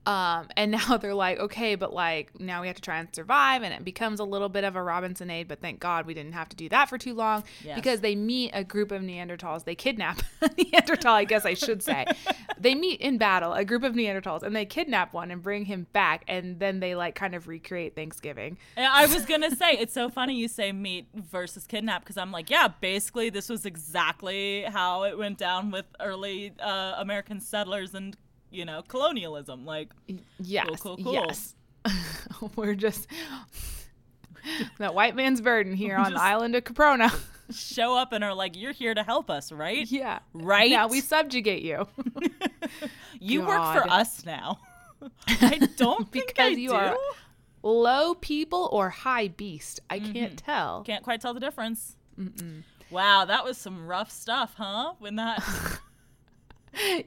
And now they're like, okay, but now we have to try and survive. And it becomes a little bit of a Robinsonade. But thank God we didn't have to do that for too long because they meet a group of Neanderthals. They kidnap Neanderthal, I guess I should say. They meet in battle, a group of Neanderthals, and they kidnap one and bring him back. And then they kind of recreate Thanksgiving. And I was going to say, it's so funny you say meet versus kidnap because I'm like, yeah, basically this was exactly how it went down with early American settlers and colonialism. Cool. Yes. We're just that white man's burden here on the island of Caprona. Show up and are like, you're here to help us, right? Yeah. Right? Now we subjugate you. You God. Work for us now. I don't think because I you do. Are low people or high beast. I can't tell. Can't quite tell the difference. Mm-mm. Wow, that was some rough stuff, huh? When that...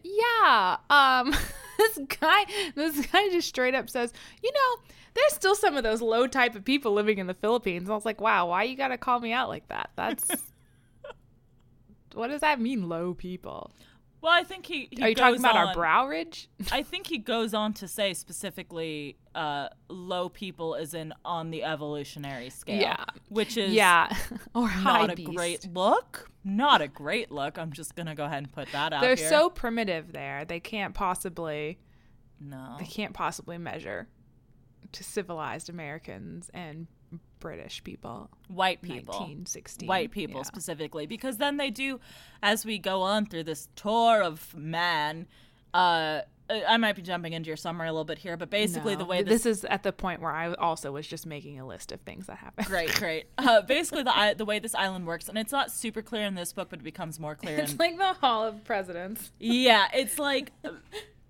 Yeah, this guy just straight up says, there's still some of those low type of people living in the Philippines. And I was like, wow, why you gotta call me out like that? That's what does that mean, low people? Well, I think he are you talking about on, our brow ridge? I think he goes on to say specifically, low people is in on the evolutionary scale, which is or high not beast. A great look. Not a great look. I'm just going to go ahead and put that out there. They're so primitive there. They can't possibly measure to civilized Americans and British people. White people. 1916. White people specifically. Because then they do, as we go on through this tour of man, I might be jumping into your summary a little bit here, but basically the way this is at the point where I also was just making a list of things that happened. Great. Basically, the way this island works, and it's not super clear in this book, but it becomes more clear. It's like the Hall of Presidents. Yeah, it's like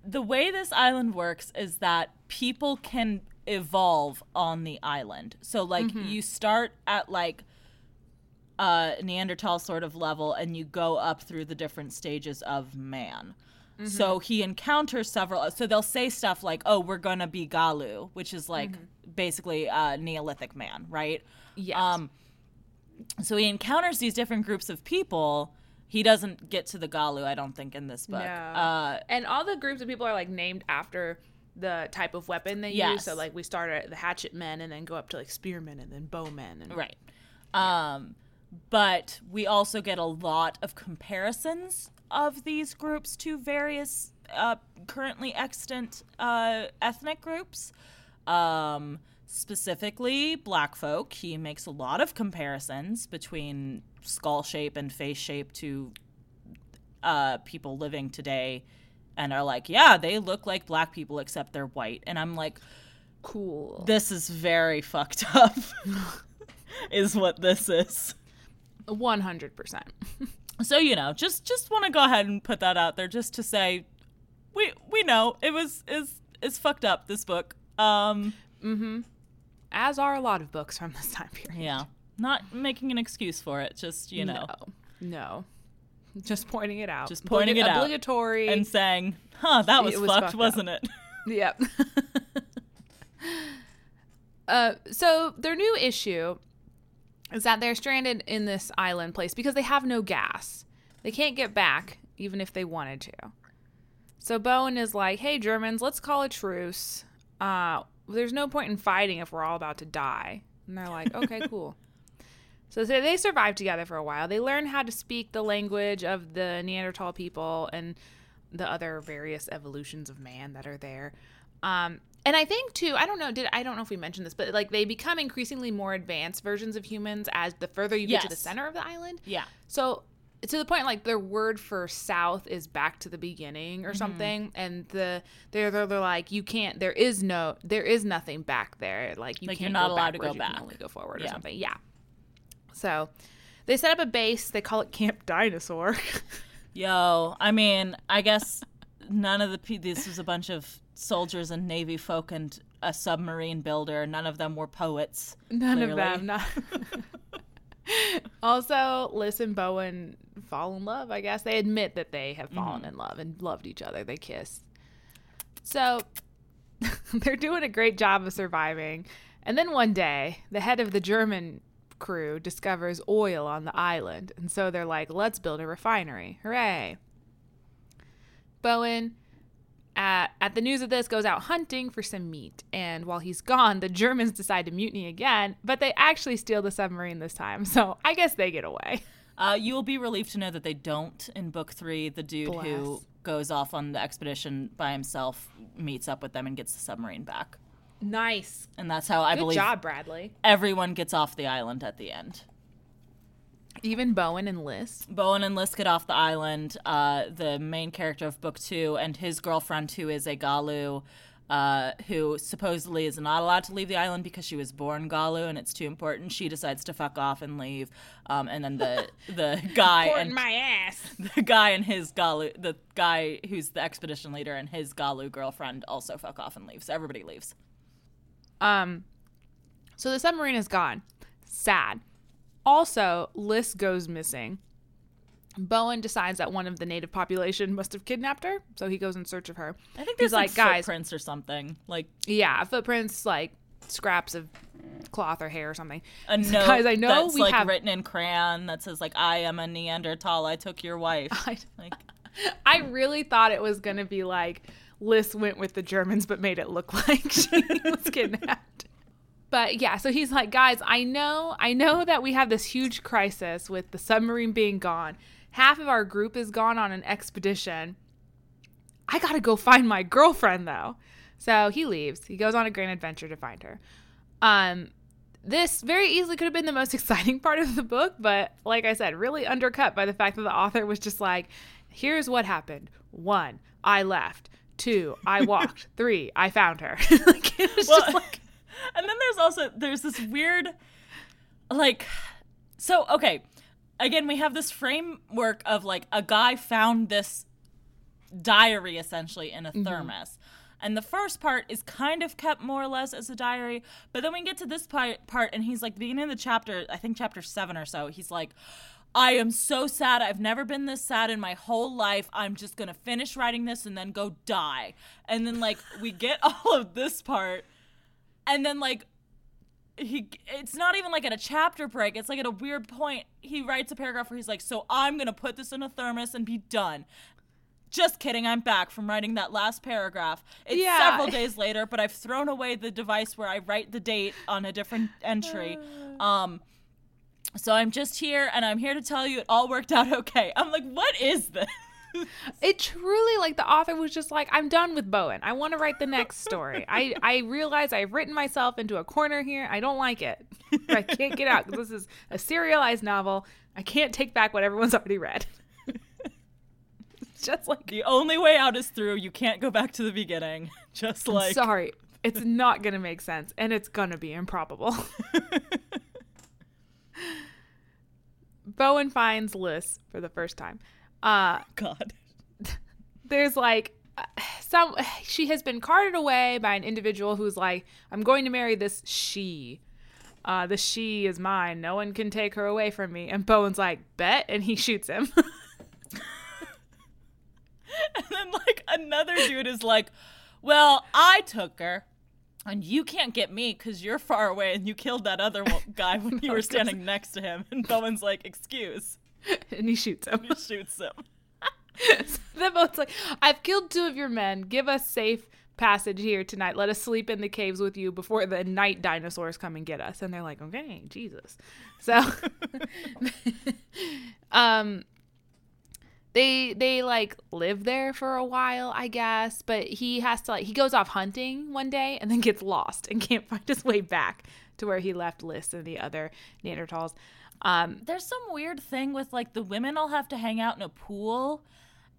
the way this island works is that people can evolve on the island. So, you start at Neanderthal sort of level, and you go up through the different stages of man. Mm-hmm. So he encounters several. So they'll say stuff like, oh, we're going to be Galu, which is like basically Neolithic man, right? Yes. So he encounters these different groups of people. He doesn't get to the Galu, I don't think, in this book. No. And all the groups of people are like named after the type of weapon they use. So like we start at the hatchet men and then go up to like spearmen and then bowmen. And, right. Yeah. But we also get a lot of comparisons of these groups to various currently extant ethnic groups, specifically Black folk. He makes a lot of comparisons between skull shape and face shape to people living today and are like, yeah, they look like Black people except they're white. And I'm like, cool. This is very fucked up is what this is. 100%. So, you know, just want to go ahead and put that out there just to say we know it is fucked up, this book. As are a lot of books from this time period. Yeah. Not making an excuse for it, just, you know. No. Just pointing it out. Just pointing it out. Obligatory. And saying, huh, that was fucked, wasn't it? Yep. So their new issue is that they're stranded in this island place because they have no gas. They can't get back, even if they wanted to. So Bowen is like, hey, Germans, let's call a truce. There's no point in fighting if we're all about to die. And they're like, okay, cool. So they survive together for a while. They learn how to speak the language of the Neanderthal people and the other various evolutions of man that are there. And I think too, I don't know if we mentioned this, but like they become increasingly more advanced versions of humans as the further you get to the center of the island. Yeah. So to the point, like their word for south is back to the beginning or something, and they're like you can't. There is nothing back there. Like you can't. You're not allowed to go back. You can only go forward or something. Yeah. So they set up a base. They call it Camp Dinosaur. Yo, I mean, I guess none of this was a bunch of soldiers and Navy folk and a submarine builder. None of them were poets. None of them. Not. Also, Liz and Bowen fall in love, I guess. They admit that they have fallen in love and loved each other. They kiss. So they're doing a great job of surviving. And then one day, the head of the German crew discovers oil on the island. And so they're like, let's build a refinery. Hooray. Bowen, at the news of this, goes out hunting for some meat. And while he's gone, the Germans decide to mutiny again, but they actually steal the submarine this time. So I guess they get away. You will be relieved to know that they don't. In book 3, the dude who goes off on the expedition by himself meets up with them and gets the submarine back. Nice. And that's how I believe. Good job, Bradley. Everyone gets off the island at the end. Even Bowen and Liz? Bowen and Liz get off the island. The main character of book 2 and his girlfriend, who is a Galu, who supposedly is not allowed to leave the island because she was born Galu and it's too important. She decides to fuck off and leave. And then the guy and my ass. The guy and his Galu, the guy who's the expedition leader and his Galu girlfriend also fuck off and leave. So everybody leaves. So the submarine is gone. Sad. Also, Liz goes missing. Bowen decides that one of the native population must have kidnapped her, so he goes in search of her. I think there's like footprints or something. Like footprints, like scraps of cloth or hair or something. A note guys, I know that's written in crayon that says like, "I am a Neanderthal. I took your wife." I really thought it was gonna be like Liz went with the Germans, but made it look like she was kidnapped. But yeah, so he's like, guys, I know that we have this huge crisis with the submarine being gone. Half of our group is gone on an expedition. I got to go find my girlfriend, though. So he leaves. He goes on a grand adventure to find her. This very easily could have been the most exciting part of the book. But like I said, really undercut by the fact that the author was just like, here's what happened. 1, I left. 2, I walked. 3, I found her. Like, it was just like... And then there's this weird, like, so, okay, again, we have this framework of, like, a guy found this diary, essentially, in a thermos. And the first part is kind of kept more or less as a diary. But then we get to this part, and he's like, the beginning of the chapter, I think chapter 7 or so, he's like, I am so sad. I've never been this sad in my whole life. I'm just going to finish writing this and then go die. And then, like, we get all of this part. And then, like, it's not even, like, at a chapter break. It's, like, at a weird point. He writes a paragraph where he's like, so I'm going to put this in a thermos and be done. Just kidding. I'm back from writing that last paragraph. It's several days later, but I've thrown away the device where I write the date on a different entry. So I'm just here, and I'm here to tell you it all worked out okay. I'm like, what is this? It truly, like, the author was just like, I'm done with Bowen. I want to write the next story. I realize I've written myself into a corner here. I don't like it. I can't get out because this is a serialized novel. I can't take back what everyone's already read. It's just like, the only way out is through. You can't go back to the beginning. Just like, I'm sorry. It's not going to make sense, and it's going to be improbable. Bowen finds Liz for the first time. God. There's like she has been carted away by an individual who's like, I'm going to marry this she. The she is mine. No one can take her away from me. And Bowen's like, bet. And he shoots him. And then, like, another dude is like, well, I took her. And you can't get me because you're far away and you killed that other guy when you were standing next to him. And Bowen's like, excuse. And he shoots him. He shoots him. So then Bowen's like, I've killed two of your men. Give us safe passage here tonight. Let us sleep in the caves with you before the night dinosaurs come and get us. And they're like, okay, Jesus. So They like live there for a while, I guess, but he has to he goes off hunting one day and then gets lost and can't find his way back to where he left Liz and the other Neanderthals. There's some weird thing with like the women all have to hang out in a pool.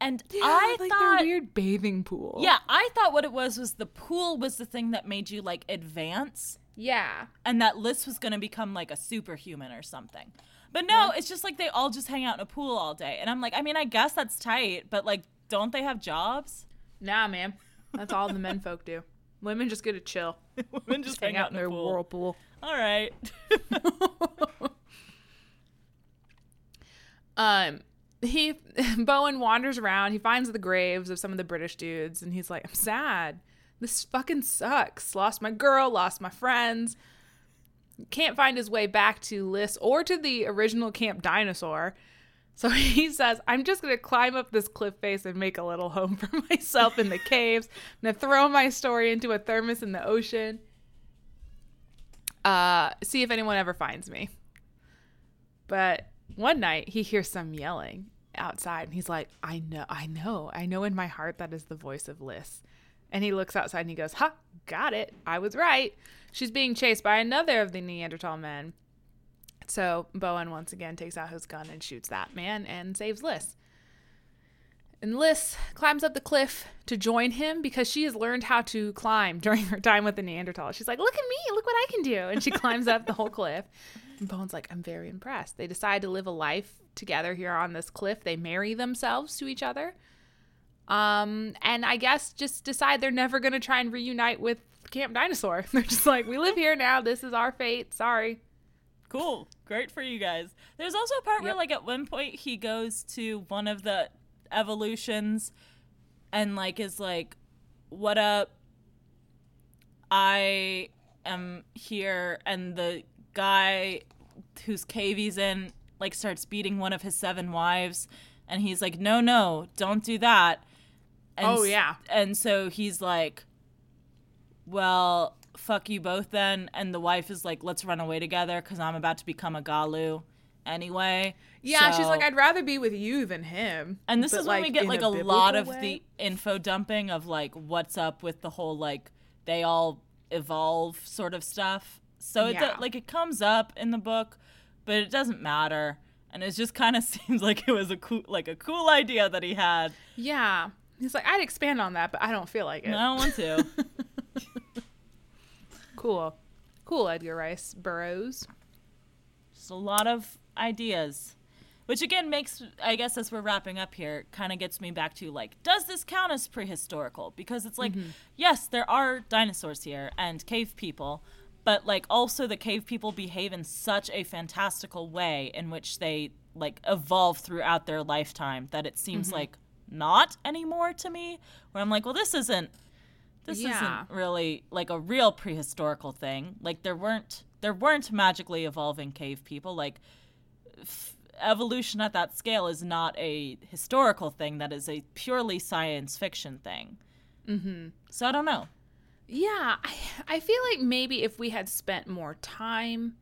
And yeah, I like thought their weird bathing pool. Yeah, I thought what it was the pool was the thing that made you like advance. Yeah. And that Liz was going to become like a superhuman or something. But no, it's just like they all just hang out in a pool all day. And I'm like, I mean, I guess that's tight, but like, don't they have jobs? Nah, man. That's all the men folk do. Women just get to chill. Women just hang out in their whirlpool. All right. Bowen wanders around. He finds the graves of some of the British dudes. And he's like, I'm sad. This fucking sucks. Lost my girl, lost my friends. Can't find his way back to Liz or to the original Camp Dinosaur. So he says, I'm just going to climb up this cliff face and make a little home for myself in the caves. I'm going to throw my story into a thermos in the ocean. See if anyone ever finds me. But one night he hears some yelling outside and he's like, I know in my heart that is the voice of Liz. And he looks outside and he goes, ha, got it. I was right. She's being chased by another of the Neanderthal men. So Bowen once again takes out his gun and shoots that man and saves Liz. And Liz climbs up the cliff to join him because she has learned how to climb during her time with the Neanderthal. She's like, look at me. Look what I can do. And she climbs up the whole cliff. And Bowen's like, I'm very impressed. They decide to live a life together here on this cliff. They marry themselves to each other. And I guess just decide they're never going to try and reunite with Camp Dinosaur. They're just like, we live here now. This is our fate. Sorry. Cool. Great for you guys. There's also a part where, like, at one point he goes to one of the evolutions and, like, is like, what up? I am here. And the guy whose cave he's in, like, starts beating one of his 7 wives. And he's like, no, don't do that. And and so he's like, well, fuck you both then. And the wife is like, let's run away together because I'm about to become a Galu anyway. Yeah, so, she's like, I'd rather be with you than him. And this is when we get like a lot of the info dumping of like what's up with the whole like they all evolve sort of stuff. So it comes up in the book, but it doesn't matter. And it just kind of seems like it was a cool idea that he had. Yeah. He's like, I'd expand on that, but I don't feel like it. No, I don't want to. Cool. Cool, Edgar Rice Burroughs. Just a lot of ideas. Which again makes, I guess as we're wrapping up here, kind of gets me back to like, does this count as prehistorical? Because it's like, mm-hmm. yes, there are dinosaurs here and cave people, but like also the cave people behave in such a fantastical way in which they like evolve throughout their lifetime that it seems mm-hmm. like not anymore to me, where I'm like, well, this isn't really like a real prehistorical thing. Like there weren't magically evolving cave people. Like evolution at that scale is not a historical thing. That is a purely science fiction thing. Mm-hmm. So I don't know. Yeah, I feel like maybe if we had spent more time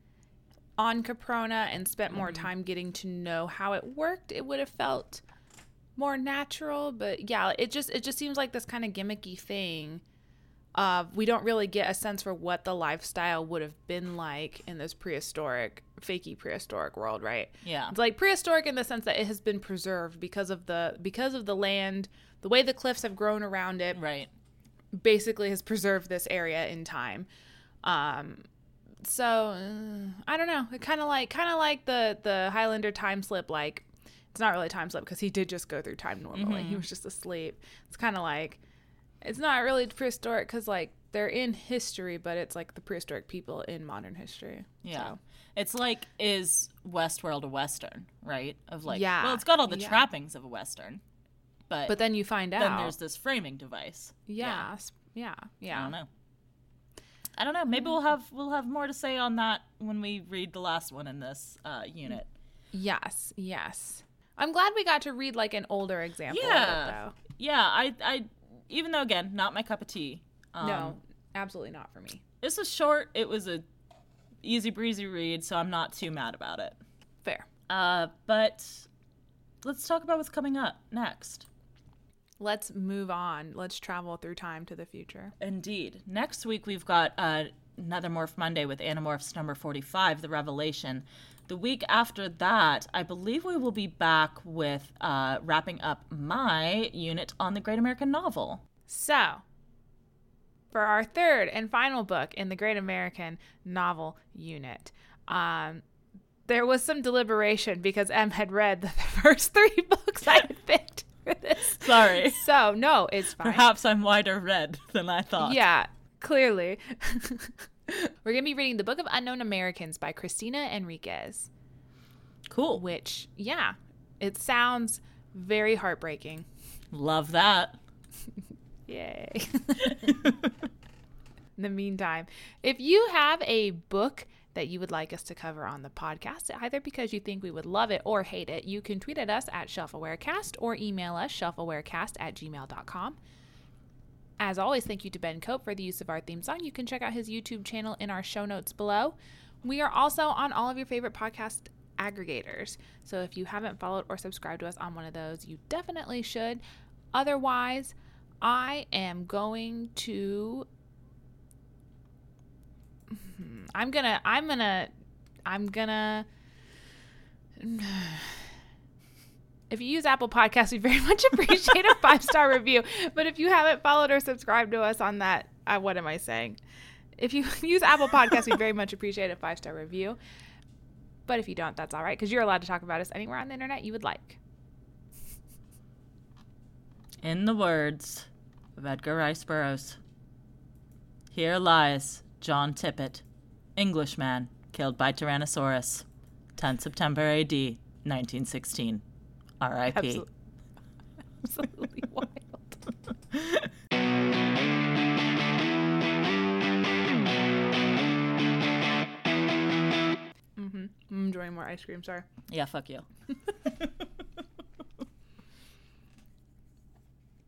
on Caprona and spent more time getting to know how it worked, it would have felt more natural. But yeah, it just seems like this kind of gimmicky thing. We don't really get a sense for what the lifestyle would have been like in this fakey prehistoric world, right? Yeah. It's like prehistoric in the sense that it has been preserved because of the land, the way the cliffs have grown around it. Right. Basically has preserved this area in time. So I don't know. It kind of like the Highlander time slip, like it's not really a time slip because he did just go through time normally. Mm-hmm. He was just asleep. It's kind of like it's not really prehistoric because, like, they're in history, but it's, like, the prehistoric people in modern history. Yeah. So. It's, like, is Westworld a Western, right? Of, like, yeah. Well, it's got all the trappings of a Western. But then you find out. Then there's this framing device. Yeah. Yeah. Yeah. I don't know. Maybe we'll have more to say on that when we read the last one in this unit. Yes. Yes. I'm glad we got to read, like, an older example of it, though. Yeah. I even though, again, not my cup of tea. No, absolutely not for me. This was short. It was a easy breezy read, so I'm not too mad about it. Fair. But let's talk about what's coming up next. Let's move on. Let's travel through time to the future. Indeed. Next week, we've got another Morph Monday with Animorphs number 45, The Revelation. The week after that, I believe we will be back with wrapping up my unit on the Great American Novel. So, for our third and final book in the Great American Novel unit, there was some deliberation because Em had read the first three books I had picked for this. Sorry. So, no, it's fine. Perhaps I'm wider read than I thought. Yeah, clearly. We're going to be reading The Book of Unknown Americans by Christina Enriquez. Cool. Which, yeah, it sounds very heartbreaking. Love that. Yay. In the meantime, if you have a book that you would like us to cover on the podcast, either because you think we would love it or hate it, you can tweet at us at shelfawarecast or email us shelfawarecast@gmail.com. As always, thank you to Ben Cope for the use of our theme song. You can check out his YouTube channel in our show notes below. We are also on all of your favorite podcast aggregators. So if you haven't followed or subscribed to us on one of those, you definitely should. Otherwise, if you use Apple Podcasts, we very much appreciate a 5-star review. But if you haven't followed or subscribed to us on that, what am I saying? If you use Apple Podcasts, we very much appreciate a 5-star review. But if you don't, that's all right, because you're allowed to talk about us anywhere on the internet you would like. In the words of Edgar Rice Burroughs, here lies John Tippett, Englishman, killed by Tyrannosaurus, 10 September AD, 1916. R.I.P. Absolutely wild. I'm enjoying more ice cream, sorry. Yeah, fuck you.